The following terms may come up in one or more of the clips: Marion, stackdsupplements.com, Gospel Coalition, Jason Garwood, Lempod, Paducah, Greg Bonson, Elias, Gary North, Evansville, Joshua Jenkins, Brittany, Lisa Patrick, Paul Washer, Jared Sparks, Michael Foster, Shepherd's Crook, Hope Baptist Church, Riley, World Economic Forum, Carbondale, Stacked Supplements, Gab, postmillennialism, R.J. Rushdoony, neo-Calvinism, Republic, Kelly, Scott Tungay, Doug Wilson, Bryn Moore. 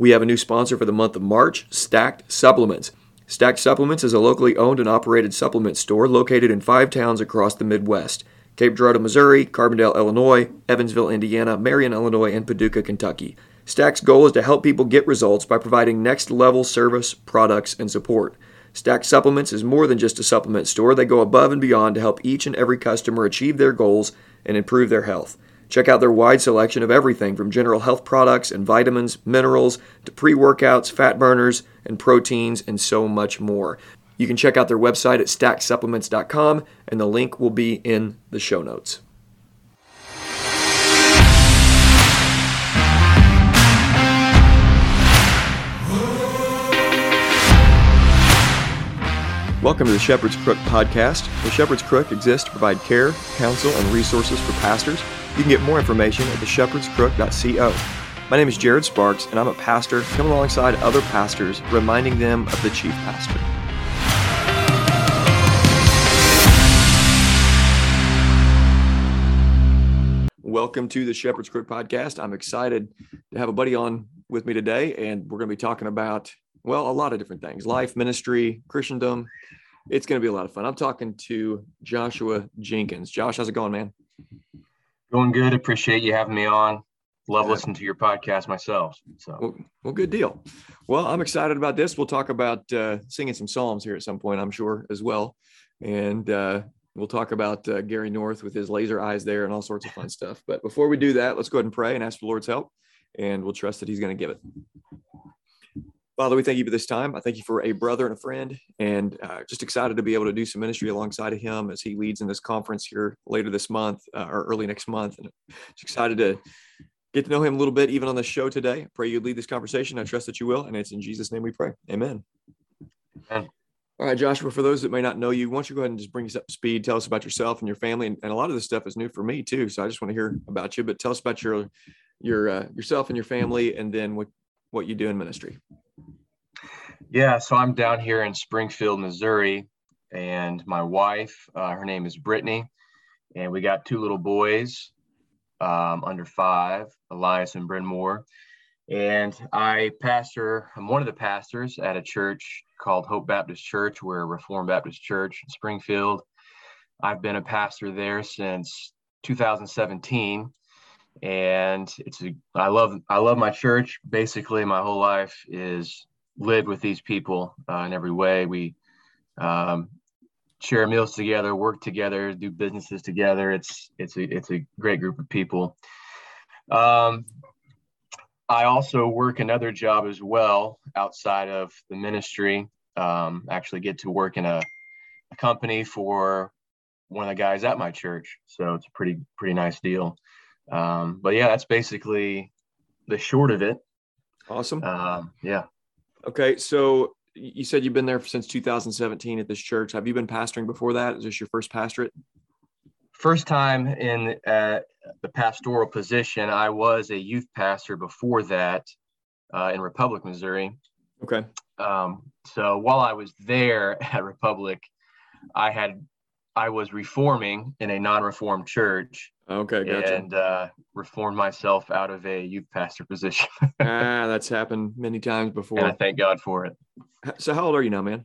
We have a new sponsor for the month of March, Stacked Supplements. Stacked Supplements is a locally owned and operated supplement store located in 5 towns across the Midwest: Cape Girardeau, Missouri; Carbondale, Illinois; Evansville, Indiana; Marion, Illinois; and Paducah, Kentucky. Stack's goal is to help people get results by providing next-level service, products, and support. Stacked Supplements is more than just a supplement store. They go above and beyond to help each and every customer achieve their goals and improve their health. Check out their wide selection of everything from general health products and vitamins, minerals, to pre-workouts, fat burners, and proteins, and so much more. You can check out their website at stackdsupplements.com, and the link will be in the show notes. Welcome to the Shepherd's Crook podcast. The Shepherd's Crook exists to provide care, counsel, and resources for pastors. You can get more information at theshepherdscrook.co. My name is Jared Sparks, and I'm a pastor coming alongside other pastors, reminding them of the chief pastor. Welcome to the Shepherd's Crook podcast. I'm excited to have a buddy on with me today, and we're going to be talking about a lot of different things: life, ministry, Christendom. It's going to be a lot of fun. I'm talking to Joshua Jenkins. Josh, how's it going, man? Going good. Appreciate you having me on. Love listening to your podcast myself. So, well, good deal. Well, I'm excited about this. We'll talk about singing some psalms here at some point, I'm sure, as well. And we'll talk about Gary North with his laser eyes there and all sorts of fun stuff. But before we do that, let's go ahead and pray and ask for the Lord's help. And we'll trust that he's going to give it. Father, we thank you for this time. I thank you for a brother and a friend, and just excited to be able to do some ministry alongside of him as he leads in this conference here later this month or early next month. And just excited to get to know him a little bit, even on the show today. I pray you lead this conversation. I trust that you will. And it's in Jesus' name we pray. Amen. Amen. All right, Joshua, for those that may not know you, why don't you go ahead and just bring us up to speed. Tell us about yourself and your family. And a lot of this stuff is new for me too. So I just want to hear about you, but tell us about your yourself and your family, and then what you do in ministry. Yeah, so I'm down here in Springfield, Missouri, and my wife, her name is Brittany, and we got 2 little boys under 5, Elias and Bryn Moore, and I'm one of the pastors at a church called Hope Baptist Church. We're a Reformed Baptist church in Springfield. I've been a pastor there since 2017. And I love my church. Basically, my whole life is lived with these people in every way. We share meals together, work together, do businesses together. It's a great group of people. I also work another job as well outside of the ministry. Actually, get to work in a company for one of the guys at my church. So it's a pretty nice deal. But yeah, that's basically the short of it. Awesome. Yeah. Okay. So you said you've been there since 2017 at this church. Have you been pastoring before that? Is this your first pastorate? First time in the pastoral position. I was a youth pastor before that in Republic, Missouri. Okay. So while I was there at Republic, I was reforming in a non-reformed church. Okay, gotcha. And reformed myself out of a youth pastor position. That's happened many times before. And I thank God for it. So how old are you now, man?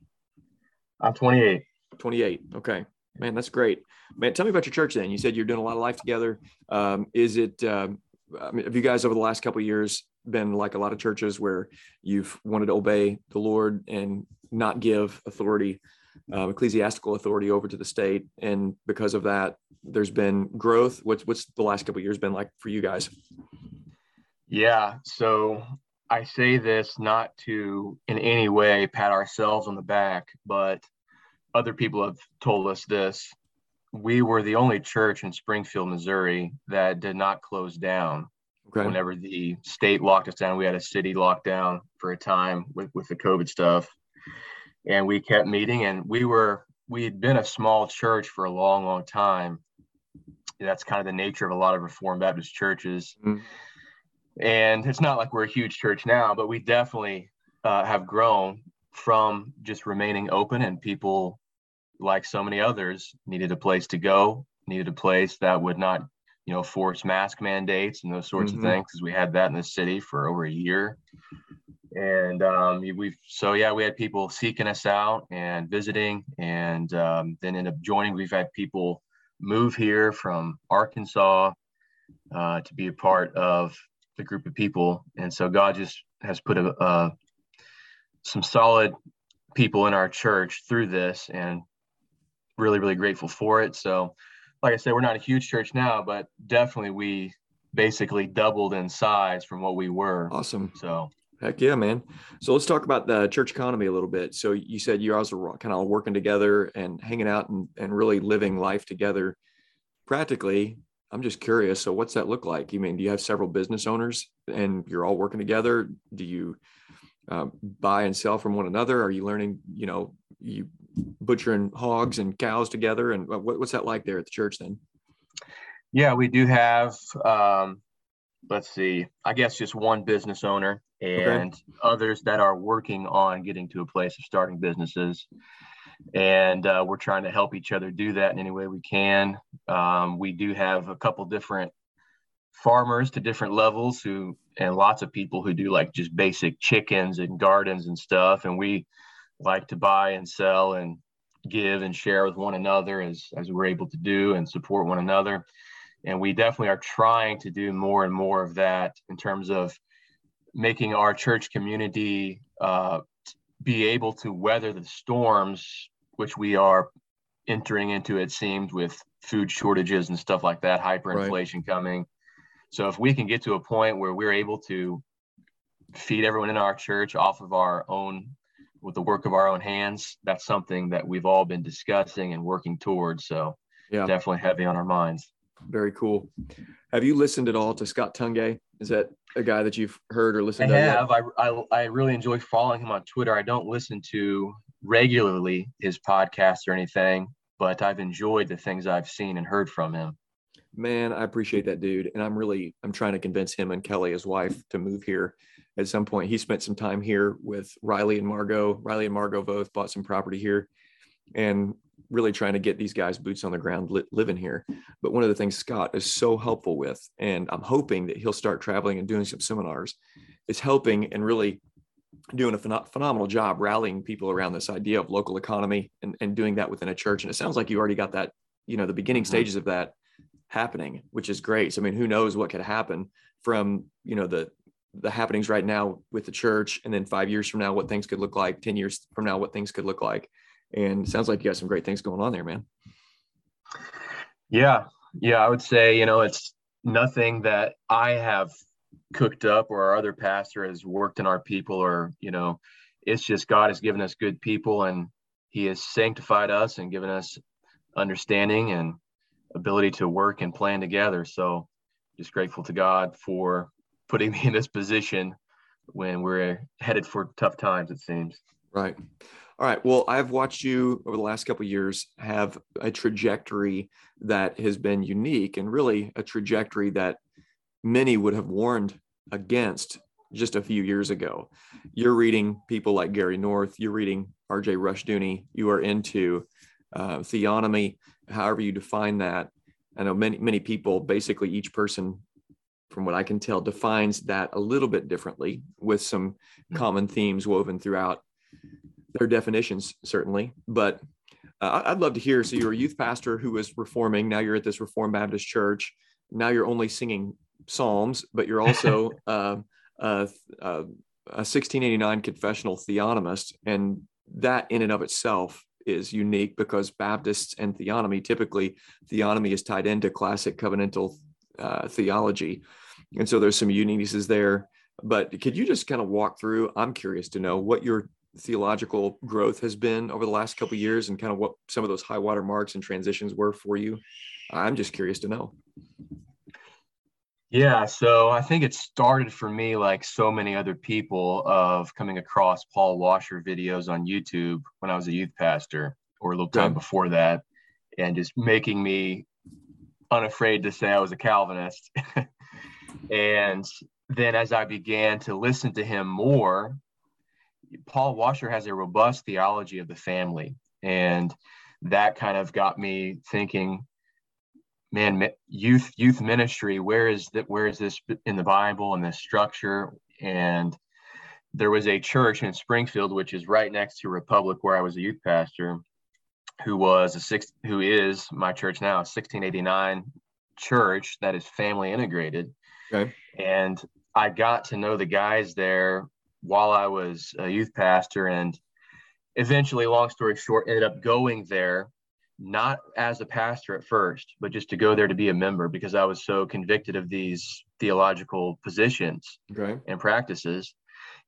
I'm 28. 28. Okay. Man, that's great. Man, tell me about your church then. You said you're doing a lot of life together. Have you guys over the last couple of years been like a lot of churches where you've wanted to obey the Lord and not give authority, ecclesiastical authority, over to the state, and because of that there's been growth? What's the last couple of years been like for you guys? Yeah, so I say this not to in any way pat ourselves on the back, but other people have told us this. We were the only church in Springfield, Missouri that did not close down. Okay. Whenever the state locked us down, we had a city lockdown for a time with the COVID stuff. And we kept meeting, and we had been a small church for a long, long time. That's kind of the nature of a lot of Reformed Baptist churches. Mm-hmm. And it's not like we're a huge church now, but we definitely have grown from just remaining open, and people, like so many others, needed a place to go, needed a place that would not, force mask mandates and those sorts mm-hmm. of things, because we had that in the city for over a year. And we had people seeking us out and visiting, and then end up joining. We've had people move here from Arkansas to be a part of the group of people. And so God just has put some solid people in our church through this, and really, really grateful for it. So like I said, we're not a huge church now, but definitely we basically doubled in size from what we were. Awesome. So heck yeah, man. So let's talk about the church economy a little bit. So you said you guys were kind of working together and hanging out and really living life together practically. I'm just curious. So what's that look like? You mean, do you have several business owners and you're all working together? Do you buy and sell from one another? Are you learning, you butchering hogs and cows together? And what's that like there at the church then? Yeah, we do have, just one business owner and others that are working on getting to a place of starting businesses. And we're trying to help each other do that in any way we can. We do have a couple different farmers to different levels and lots of people who do like just basic chickens and gardens and stuff. And we like to buy and sell and give and share with one another as we're able to do and support one another. And we definitely are trying to do more and more of that in terms of making our church community be able to weather the storms, which we are entering into, it seems, with food shortages and stuff like that, hyperinflation coming. So if we can get to a point where we're able to feed everyone in our church off of our own, with the work of our own hands, that's something that we've all been discussing and working towards. So definitely heavy on our minds. Very cool. Have you listened at all to Scott Tungay? Is that a guy that you've heard or listened to? I have. I really enjoy following him on Twitter. I don't listen to regularly his podcast or anything, but I've enjoyed the things I've seen and heard from him. Man, I appreciate that dude. And I'm trying to convince him and Kelly, his wife, to move here at some point. He spent some time here with Riley and Margo. Riley and Margo both bought some property here, and really trying to get these guys boots on the ground living here. But one of the things Scott is so helpful with, and I'm hoping that he'll start traveling and doing some seminars, is helping and really doing a phenomenal job rallying people around this idea of local economy and doing that within a church. And it sounds like you already got that, the beginning stages of that happening, which is great. So, I mean, who knows what could happen from, the happenings right now with the church, and then 5 years from now, what things could look like, 10 years from now, what things could look like. And it sounds like you got some great things going on there, man. Yeah. Yeah. I would say, it's nothing that I have cooked up or our other pastor has worked in our people or, it's just God has given us good people, and he has sanctified us and given us understanding and ability to work and plan together. So just grateful to God for putting me in this position when we're headed for tough times, it seems. Right. All right. Well, I've watched you over the last couple of years have a trajectory that has been unique, and really a trajectory that many would have warned against just a few years ago. You're reading people like Gary North. You're reading R.J. Rushdoony. You are into theonomy, however you define that. I know many people, basically each person, from what I can tell, defines that a little bit differently, with some common themes woven throughout their definitions, certainly. But I'd love to hear. So you're a youth pastor who was reforming. Now you're at this Reformed Baptist church. Now you're only singing psalms, but you're also a 1689 confessional theonomist. And that in and of itself is unique, because Baptists and theonomy, typically theonomy is tied into classic covenantal theology. And so there's some uniquenesses there. But could you just kind of walk through, I'm curious to know what your theological growth has been over the last couple of years, and kind of what some of those high water marks and transitions were for you. I'm just curious to know. Yeah. So I think it started for me, like so many other people, of coming across Paul Washer videos on YouTube when I was a youth pastor, or a little time before that, and just making me unafraid to say I was a Calvinist. And then as I began to listen to him more, Paul Washer has a robust theology of the family, and that kind of got me thinking, man, youth ministry, where is this in the Bible and this structure? And there was a church in Springfield, which is right next to Republic, where I was a youth pastor, who is my church now, a 1689 church that is family integrated. Okay. And I got to know the guys there while I was a youth pastor, and eventually, long story short, ended up going there, not as a pastor at first, but just to go there to be a member, because I was so convicted of these theological positions okay. and practices,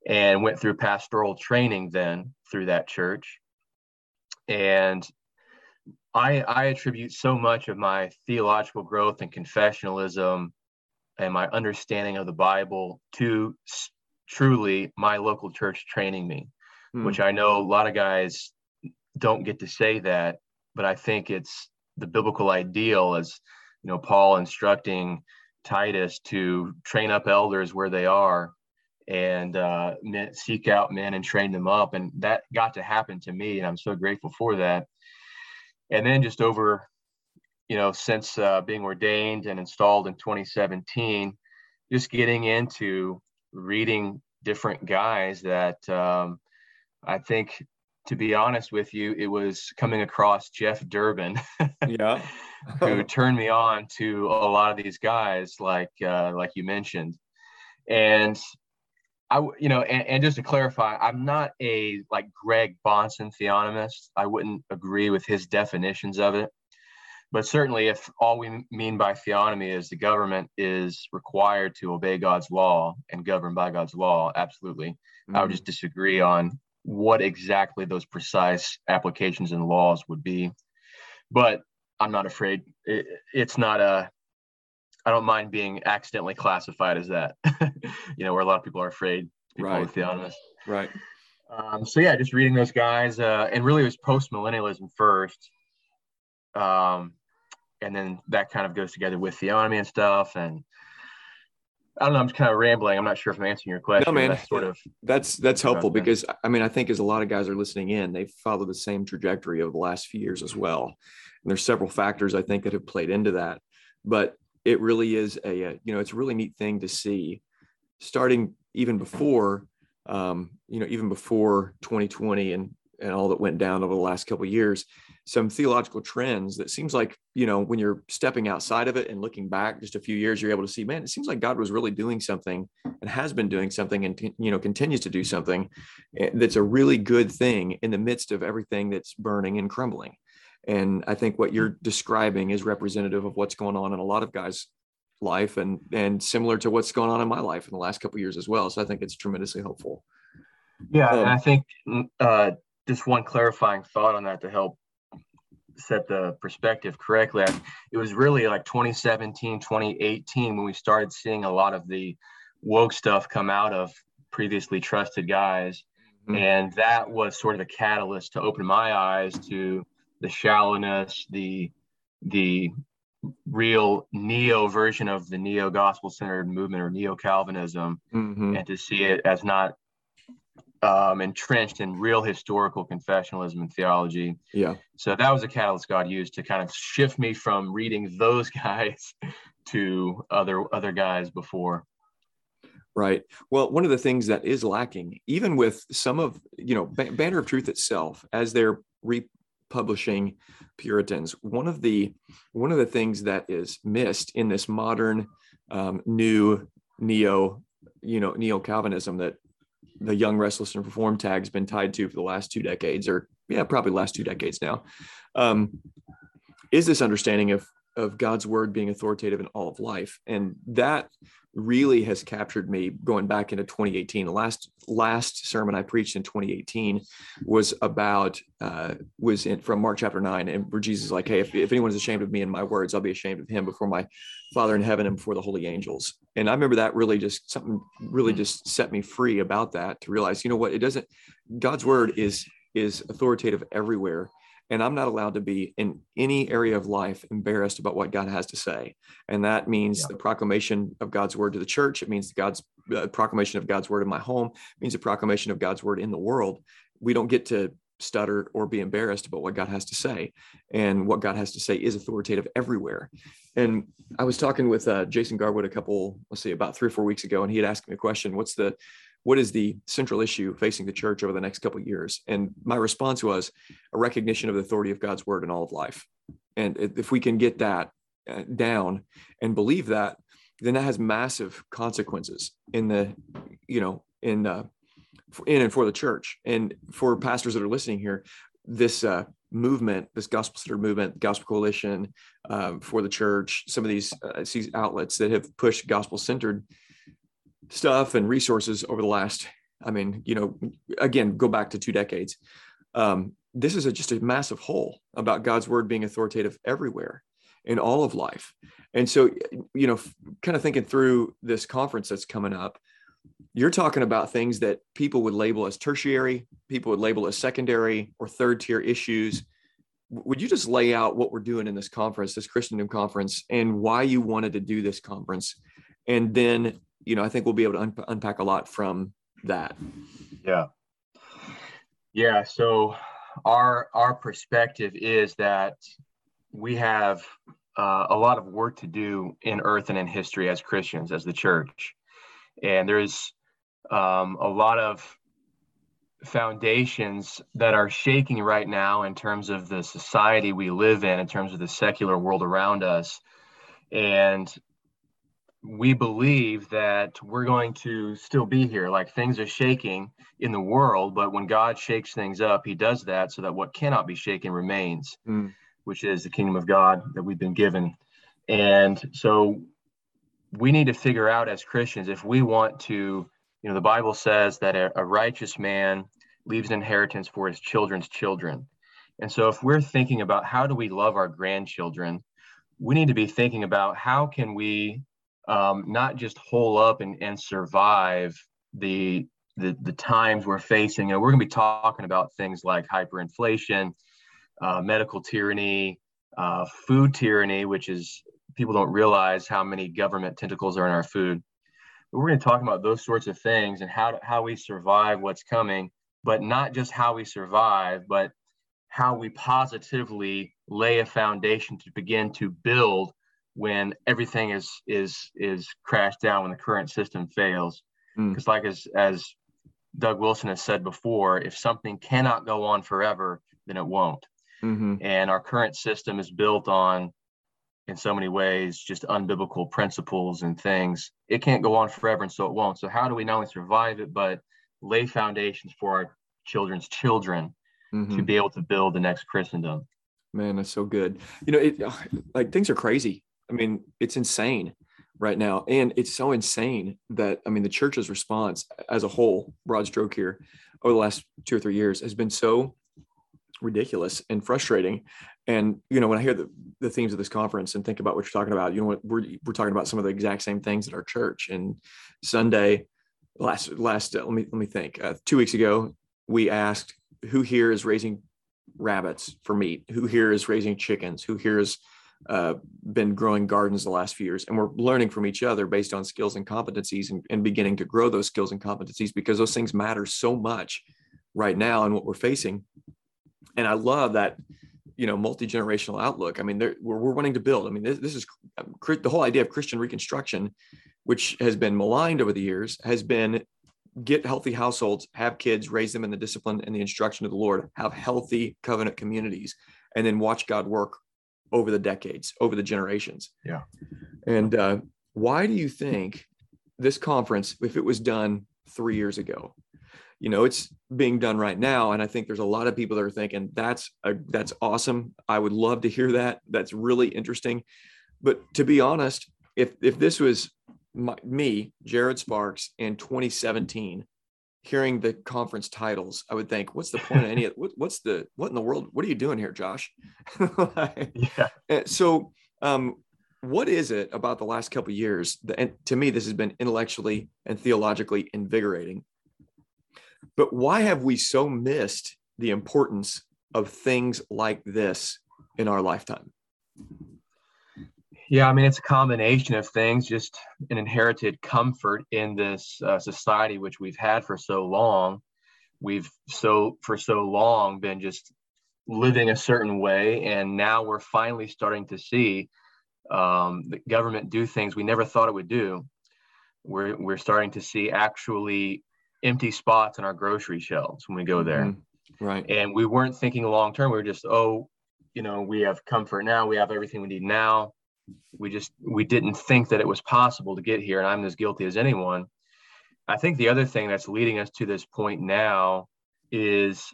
and went through pastoral training then through that church. And I attribute so much of my theological growth and confessionalism and my understanding of the Bible to truly my local church training me, which I know a lot of guys don't get to say that, but I think it's the biblical ideal, as you know, Paul instructing Titus to train up elders where they are, and seek out men and train them up. And that got to happen to me, and I'm so grateful for that. And then just over, since being ordained and installed in 2017, just getting into reading different guys that I think, to be honest with you, it was coming across Jeff Durbin, yeah, who turned me on to a lot of these guys, like you mentioned. And and just to clarify, I'm not a Greg Bonson theonomist. I wouldn't agree with his definitions of it. But certainly, if all we mean by theonomy is the government is required to obey God's law and govern by God's law, absolutely. Mm-hmm. I would just disagree on what exactly those precise applications and laws would be. But I'm not afraid. I don't mind being accidentally classified as that, where a lot of people are afraid, right? Theonomists. Right. So yeah, just reading those guys, and really it was post-millennialism first. And then that kind of goes together with theonomy and stuff. And I don't know, I'm just kind of rambling. I'm not sure if I'm answering your question. No, man, that's helpful, because I think as a lot of guys are listening in, they've followed the same trajectory over the last few years as well. And there's several factors I think that have played into that, but it really is it's a really neat thing to see, starting even before, even before 2020 and all that went down over the last couple of years, some theological trends that seems like, when you're stepping outside of it and looking back just a few years, you're able to see, man, it seems like God was really doing something and has been doing something and, continues to do something that's a really good thing in the midst of everything that's burning and crumbling. And I think what you're describing is representative of what's going on in a lot of guys' life and similar to what's going on in my life in the last couple of years as well. So I think it's tremendously helpful. Yeah. And I think just one clarifying thought on that to help set the perspective correctly. It was really 2017, 2018 when we started seeing a lot of the woke stuff come out of previously trusted guys. Mm-hmm. And that was sort of a catalyst to open my eyes to the shallowness, the real neo version of the neo gospel centered movement or neo Calvinism, mm-hmm. and to see it as not entrenched in real historical confessionalism and theology. Yeah. So that was a catalyst God used to kind of shift me from reading those guys to other guys before. Right. Well, one of the things that is lacking, even with some of Banner of Truth itself, as they're publishing Puritans. One of the things that is missed in this modern new neo-Calvinism that the Young, Restless, and Reformed tag's been tied to for the last two decades, now, is this understanding of God's word being authoritative in all of life. And that really has captured me going back into 2018. The last sermon I preached in 2018 was from Mark chapter 9, and where Jesus is like, hey, if anyone's ashamed of me and my words, I'll be ashamed of him before my Father in heaven and before the holy angels. And I remember that something really set me free about that, to realize, God's word is authoritative everywhere. And I'm not allowed to be in any area of life embarrassed about what God has to say. And that means the proclamation of God's word to the church. It means God's proclamation of God's word in my home. It means the proclamation of God's word in the world. We don't get to stutter or be embarrassed about what God has to say. And what God has to say is authoritative everywhere. And I was talking with Jason Garwood about 3 or 4 weeks ago, and he had asked me a question, what is the central issue facing the church over the next couple of years? And my response was a recognition of the authority of God's word in all of life. And if we can get that down and believe that, then that has massive consequences in the, you know, in and for the church. And for pastors that are listening here, this movement, this gospel-centered movement, Gospel Coalition, for the church, some of these outlets that have pushed gospel-centered stuff and resources over the last, I mean, you know, again, go back to 2 decades. This is just a massive hole about God's word being authoritative everywhere in all of life. And so, you know, kind of thinking through this conference that's coming up, you're talking about things that people would label as tertiary, people would label as secondary or third tier issues. Would you just lay out what we're doing in this conference, this Christendom conference, and why you wanted to do this conference? And then, you know, I think we'll be able to unpack a lot from that. Yeah. So our perspective is that we have a lot of work to do in earth and in history as Christians, as the church. And there's a lot of foundations that are shaking right now in terms of the society we live in terms of the secular world around us. And we believe that we're going to still be here. Like, things are shaking in the world, but when God shakes things up, he does that so that what cannot be shaken remains, which is the kingdom of God that we've been given. And so we need to figure out as Christians, if we want to, you know, the Bible says that a righteous man leaves an inheritance for his children's children. And so if we're thinking about how do we love our grandchildren, we need to be thinking about how can we not just hole up and survive the times we're facing. You know, we're going to be talking about things like hyperinflation, medical tyranny, food tyranny, which is, people don't realize how many government tentacles are in our food. But we're going to talk about those sorts of things and how we survive what's coming, but not just how we survive, but how we positively lay a foundation to begin to build when everything is crashed down, when the current system fails. Because like as Doug Wilson has said before, if something cannot go on forever, then it won't. And our current system is built on, in so many ways, just unbiblical principles and things. It can't go on forever, and so it won't. So how do we not only survive it, but lay foundations for our children's children to be able to build the next Christendom? Man, that's so good. You know, like, things are crazy. I mean, it's insane right now. And it's so insane that, I mean, the church's response as a whole, broad stroke here, over the last 2 or 3 years has been so ridiculous and frustrating. And, you know, when I hear the themes of this conference and think about what you're talking about, you know what, we're talking about some of the exact same things at our church. And Sunday, let me think, 2 weeks ago, we asked, who here is raising rabbits for meat? Who here is raising chickens? Who here has been growing gardens the last few years? And we're learning from each other based on skills and competencies and beginning to grow those skills and competencies, because those things matter so much right now and what we're facing. And I love that, you know, multi-generational outlook. I mean, we're wanting to build. I mean, this is the whole idea of Christian reconstruction, which has been maligned over the years, has been get healthy households, have kids, raise them in the discipline and the instruction of the Lord, have healthy covenant communities, and then watch God work over the decades, over the generations. Yeah. And why do you think this conference, if it was done 3 years ago, you know, it's being done right now. And I think there's a lot of people that are thinking that's awesome. I would love to hear that. That's really interesting. But to be honest, if this was me, Jared Sparks, in 2017, hearing the conference titles, I would think, what's the point of any of what in the world? What are you doing here, Josh? So what is it about the last couple of years? And to me, this has been intellectually and theologically invigorating. But why have we so missed the importance of things like this in our lifetime? Yeah, I mean, it's a combination of things, just an inherited comfort in this society, which we've had for so long. We've for so long been just living a certain way. And now we're finally starting to see the government do things we never thought it would do. We're starting to see actually empty spots in our grocery shelves when we go there. Mm-hmm. Right. And we weren't thinking long-term. We were just, oh, you know, we have comfort now. We have everything we need now. We didn't think that it was possible to get here. And I'm as guilty as anyone. I think the other thing that's leading us to this point now is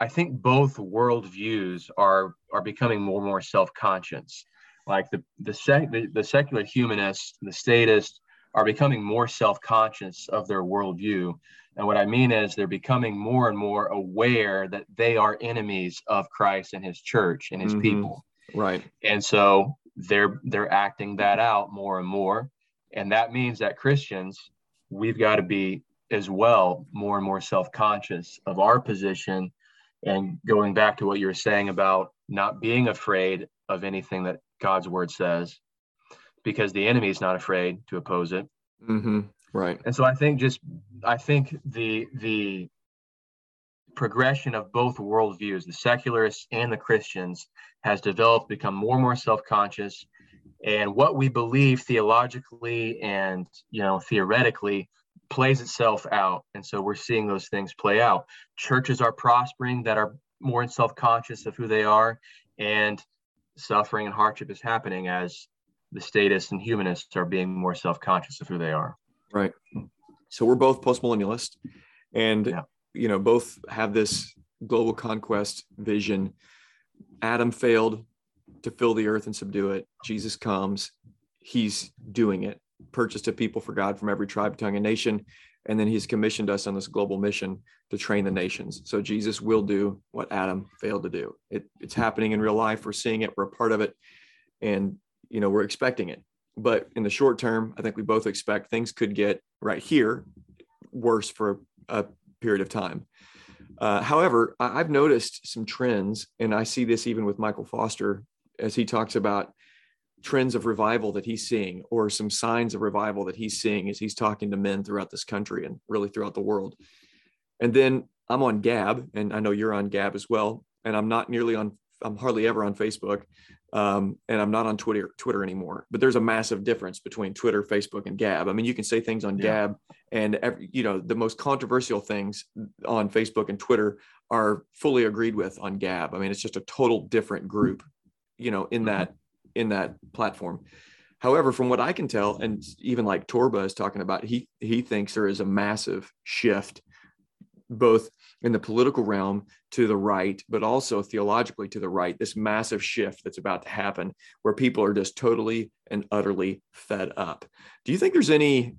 I think both worldviews are becoming more and more self-conscious. Like the secular humanists, the statists are becoming more self-conscious of their worldview. And what I mean is they're becoming more and more aware that they are enemies of Christ and his church and his mm-hmm. people. Right. And so they're acting that out more and more. And that means that Christians, we've got to be as well more and more self-conscious of our position. And going back to what you were saying about not being afraid of anything that God's word says, because the enemy is not afraid to oppose it. Mm-hmm. Right. And so I think the progression of both worldviews, the secularists and the Christians, has developed, become more and more self-conscious. And what we believe theologically and, you know, theoretically plays itself out. And so we're seeing those things play out. Churches are prospering that are more self-conscious of who they are, and suffering and hardship is happening as the statists and humanists are being more self-conscious of who they are. Right. So we're both post-millennialists, and, yeah, you know, both have this global conquest vision. Adam failed to fill the earth and subdue it. Jesus comes, he's doing it, purchased a people for God from every tribe, tongue, and nation. And then he's commissioned us on this global mission to train the nations. So Jesus will do what Adam failed to do. It's happening in real life. We're seeing it. We're a part of it. And, you know, we're expecting it. But in the short term, I think we both expect things could get right here worse for a period of time. However, I've noticed some trends, and I see this even with Michael Foster as he talks about trends of revival that he's seeing, or some signs of revival that he's seeing as he's talking to men throughout this country and really throughout the world. And then I'm on Gab, and I know you're on Gab as well. And I'm hardly ever on Facebook. And I'm not on Twitter anymore, but there's a massive difference between Twitter, Facebook, and Gab. I mean, you can say things on Gab, and the most controversial things on Facebook and Twitter are fully agreed with on Gab. I mean, it's just a total different group, you know, in that platform. However, from what I can tell, and even like Torba is talking about, he thinks there is a massive shift both in the political realm to the right, but also theologically to the right, this massive shift that's about to happen where people are just totally and utterly fed up. Do you think there's any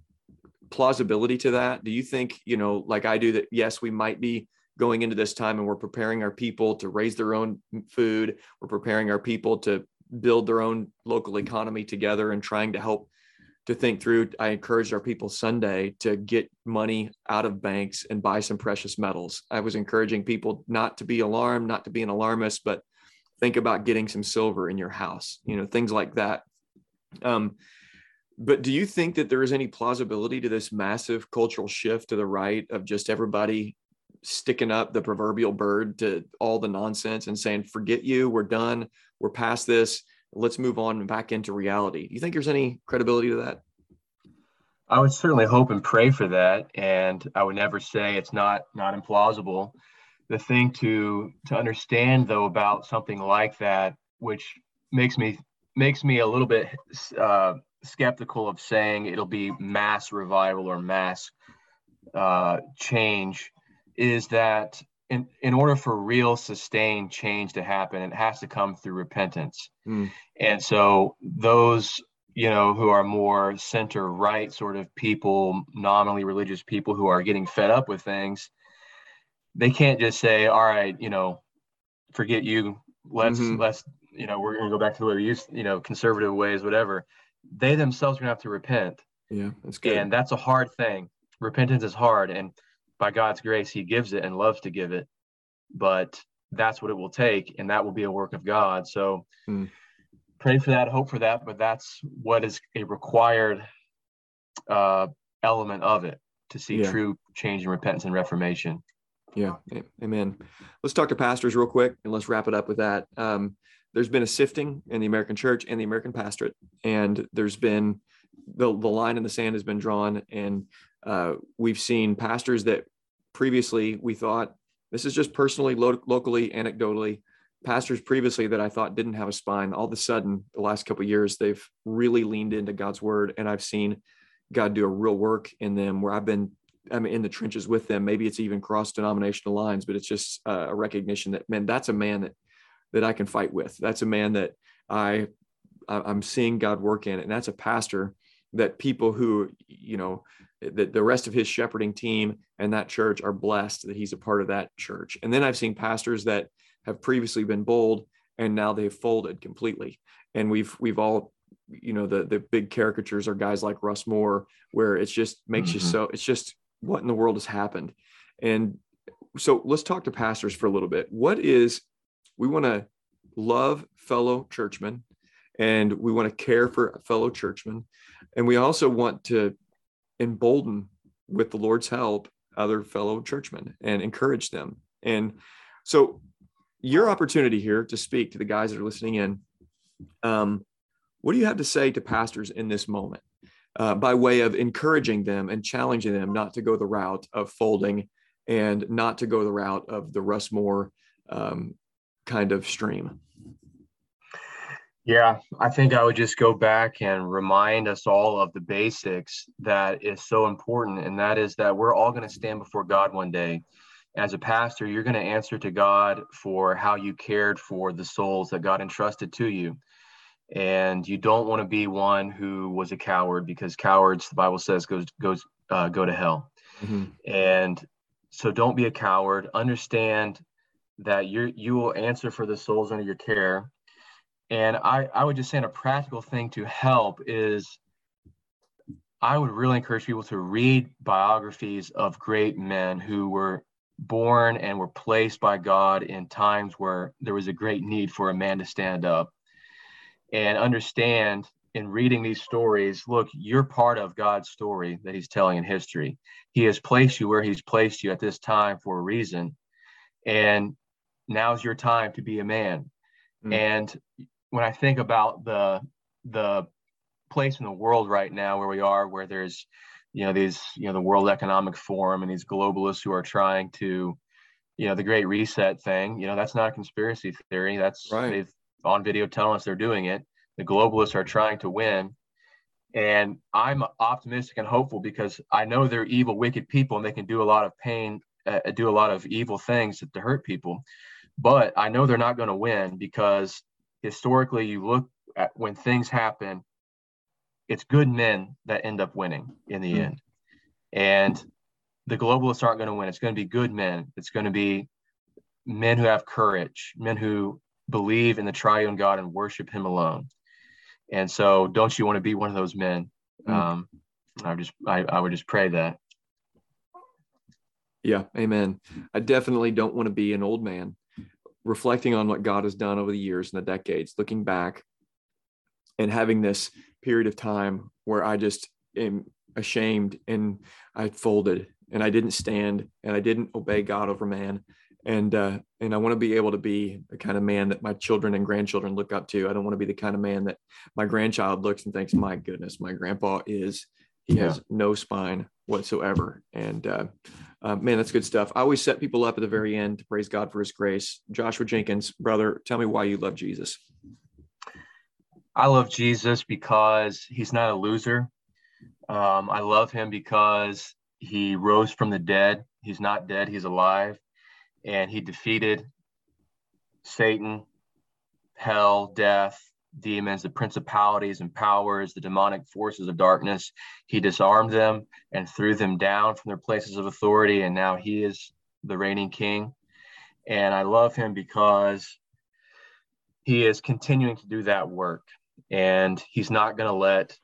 plausibility to that? Do you think, you know, like I do, that yes, we might be going into this time and we're preparing our people to raise their own food. We're preparing our people to build their own local economy together and trying to help to think through. I encouraged our people Sunday to get money out of banks and buy some precious metals. I was encouraging people not to be alarmed, not to be an alarmist, but think about getting some silver in your house, you know, things like that. But do you think that there is any plausibility to this massive cultural shift to the right of just everybody sticking up the proverbial bird to all the nonsense and saying, forget you, we're done, we're past this, let's move on and back into reality? Do you think there's any credibility to that? I would certainly hope and pray for that. And I would never say it's not implausible. The thing to understand though about something like that, which makes me a little bit skeptical of saying it'll be mass revival or mass change, is that in order for real sustained change to happen, it has to come through repentance. Mm. And so those, you know, who are more center right sort of people, nominally religious people who are getting fed up with things, they can't just say, all right, you know, forget you, let's, you know, we're going to go back to the way we used, you know, conservative ways, whatever. They themselves are going to have to repent. Yeah, that's good. And that's a hard thing. Repentance is hard, and by God's grace, he gives it and loves to give it, but that's what it will take, and that will be a work of God. So pray for that, hope for that, but that's what is a required element of it to see true change and repentance and reformation. Yeah, amen. Let's talk to pastors real quick, and let's wrap it up with that. There's been a sifting in the American church and the American pastorate, and there's been the line in the sand has been drawn, and We've seen pastors that previously we thought, this is just personally, locally, anecdotally, pastors previously that I thought didn't have a spine, all of a sudden, the last couple of years, they've really leaned into God's word. And I've seen God do a real work in them where I've been, I'm in the trenches with them. Maybe it's even cross-denominational lines, but it's just a recognition that, man, that's a man that I can fight with. That's a man that I'm seeing God work in. And that's a pastor that people who, you know, that the rest of his shepherding team and that church are blessed that he's a part of that church. And then I've seen pastors that have previously been bold and now they've folded completely. And we've all, you know, the big caricatures are guys like Russ Moore, where it's just makes you so, it's just what in the world has happened. And so let's talk to pastors for a little bit. We want to love fellow churchmen, and we want to care for fellow churchmen. And we also want to embolden, with the Lord's help, other fellow churchmen and encourage them. And so your opportunity here to speak to the guys that are listening in, what do you have to say to pastors in this moment by way of encouraging them and challenging them not to go the route of folding and not to go the route of the Russ Moore kind of stream? Yeah, I think I would just go back and remind us all of the basics that is so important. And that is that we're all going to stand before God one day. As a pastor, you're going to answer to God for how you cared for the souls that God entrusted to you. And you don't want to be one who was a coward, because cowards, the Bible says, go to hell. Mm-hmm. And so don't be a coward. Understand that you will answer for the souls under your care. And I would just say, in a practical thing to help is, I would really encourage people to read biographies of great men who were born and were placed by God in times where there was a great need for a man to stand up. And understand, in reading these stories, look, you're part of God's story that he's telling in history. He has placed you where he's placed you at this time for a reason. And now's your time to be a man. Mm-hmm. And when I think about the place in the world right now where we are, where there's, you know, these, you know, the World Economic Forum and these globalists who are trying to, you know, the Great Reset thing, you know, that's not a conspiracy theory. That's right. They've on video telling us they're doing it. The globalists are trying to win. And I'm optimistic and hopeful because I know they're evil, wicked people, and they can do a lot of pain, do a lot of evil things to hurt people. But I know they're not going to win, because historically, you look at when things happen, it's good men that end up winning in the end. And the globalists aren't going to win. It's going to be good men. It's going to be men who have courage, men who believe in the triune God and worship him alone. And so don't you want to be one of those men? I would just pray that. Yeah. Amen. I definitely don't want to be an old man. Reflecting on what God has done over the years and the decades, looking back and having this period of time where I just am ashamed and I folded and I didn't stand and I didn't obey God over man. And I want to be able to be the kind of man that my children and grandchildren look up to. I don't want to be the kind of man that my grandchild looks and thinks, my goodness, my grandpa is, he has no spine whatsoever. And man, that's good stuff. I always set people up at the very end to praise God for his grace. Joshua Jenkins, brother, tell me why you love Jesus. I love Jesus because he's not a loser. I love him because he rose from the dead. He's not dead. He's alive. And he defeated Satan, hell, death, demons, the principalities and powers, the demonic forces of darkness. He disarmed them and threw them down from their places of authority, and now he is the reigning king. And I love him because he is continuing to do that work, and he's not going to let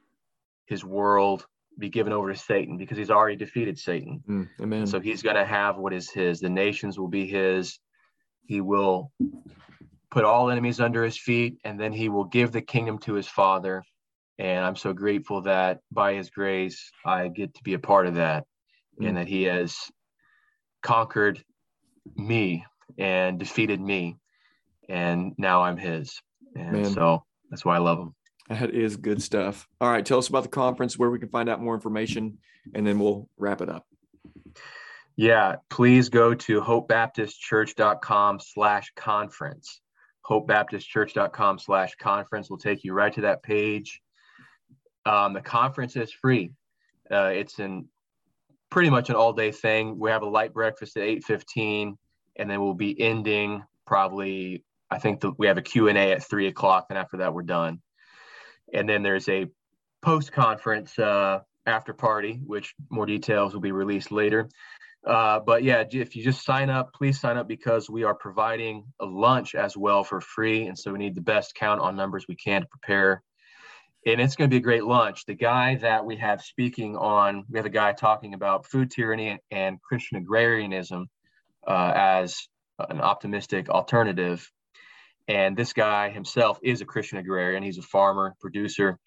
his world be given over to Satan, because he's already defeated Satan. Amen. So he's going to have what is his. The nations will be his. He will put all enemies under his feet, and then he will give the kingdom to his Father. And I'm so grateful that by his grace, I get to be a part of that, and that he has conquered me and defeated me, and now I'm his. And so that's why I love him. That is good stuff. All right. Tell us about the conference, where we can find out more information, and then we'll wrap it up. Yeah. Please go to hopebaptistchurch.com/conference. hopebaptistchurch.com/conference will take you right to that page. The conference is free. It's in pretty much an all-day thing. We have a light breakfast at 8:15, and then we'll be ending probably, I think we have a Q&A at 3 o'clock, and after that we're done. And then there's a post-conference after party, which more details will be released later. But yeah, if you just sign up, please sign up, because we are providing a lunch as well for free. And so we need the best count on numbers we can to prepare. And it's going to be a great lunch. The guy that we have speaking on, we have a guy talking about food tyranny and Christian agrarianism as an optimistic alternative. And this guy himself is a Christian agrarian. He's a farmer, producer,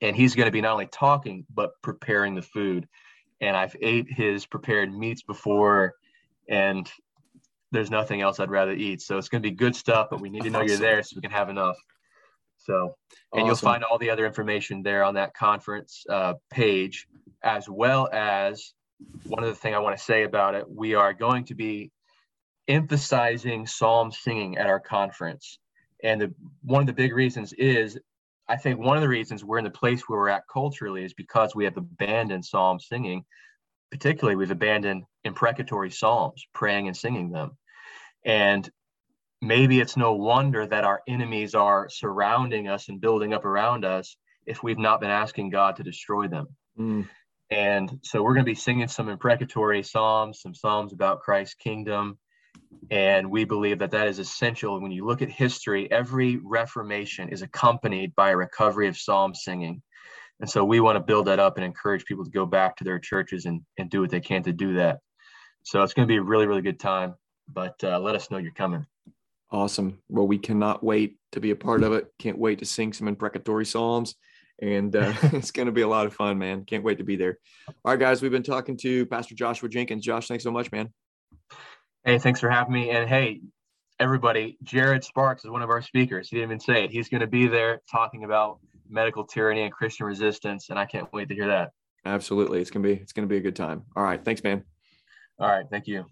and he's going to be not only talking, but preparing the food. And I've ate his prepared meats before, and there's nothing else I'd rather eat. So it's going to be good stuff, but we need to know you're there so we can have enough. So, and awesome. You'll find all the other information there on that conference page, as well as one other thing I want to say about it. We are going to be emphasizing psalm singing at our conference. And one of the big reasons is, I think one of the reasons we're in the place where we're at culturally is because we have abandoned psalm singing. Particularly, we've abandoned imprecatory psalms, praying and singing them. And maybe it's no wonder that our enemies are surrounding us and building up around us if we've not been asking God to destroy them. Mm. And so we're going to be singing some imprecatory psalms, some psalms about Christ's kingdom. And we believe that that is essential. When you look at history, every reformation is accompanied by a recovery of psalm singing. And so we want to build that up and encourage people to go back to their churches and do what they can to do that. So it's going to be a really, really good time. But let us know you're coming. Awesome. Well, we cannot wait to be a part of it. Can't wait to sing some imprecatory psalms. And it's going to be a lot of fun, man. Can't wait to be there. All right, guys, we've been talking to Pastor Joshua Jenkins. Josh, thanks so much, man. Hey, thanks for having me. And hey, everybody, Jared Sparks is one of our speakers. He didn't even say it. He's going to be there talking about medical tyranny and Christian resistance. And I can't wait to hear that. Absolutely. It's going to be a good time. All right. Thanks, man. All right. Thank you.